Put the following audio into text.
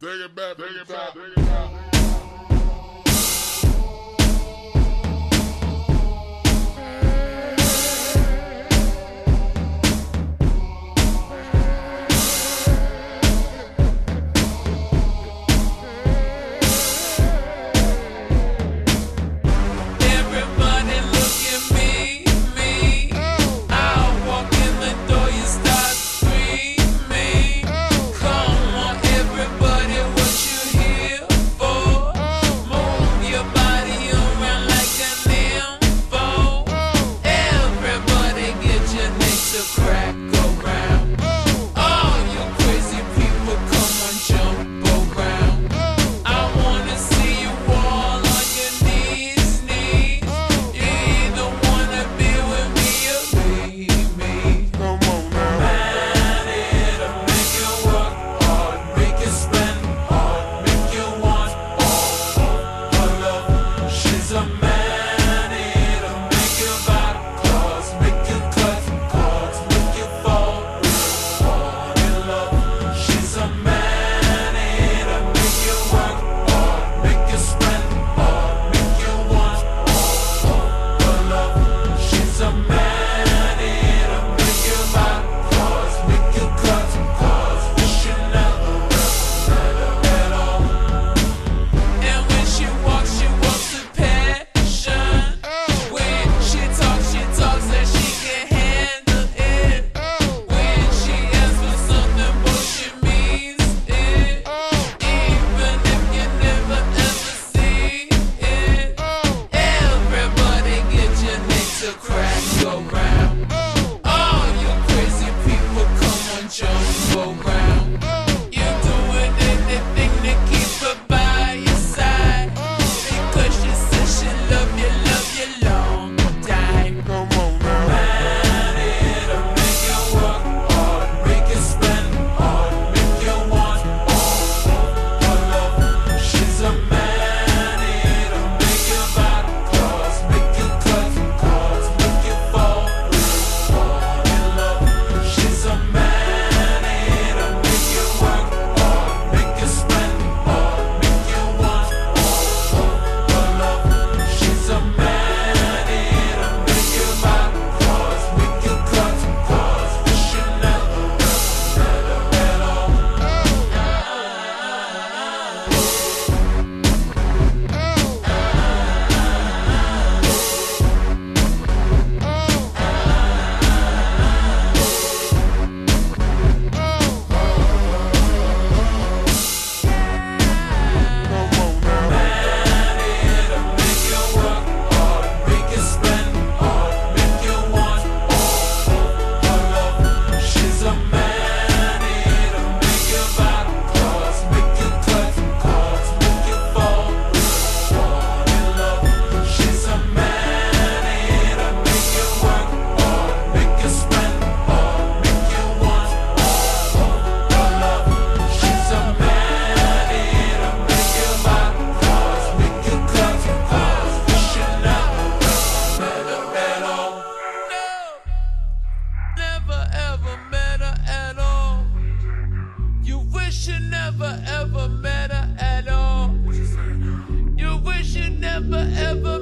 Take it back, take it back, take it back. Never ever met her at all. You wish you never ever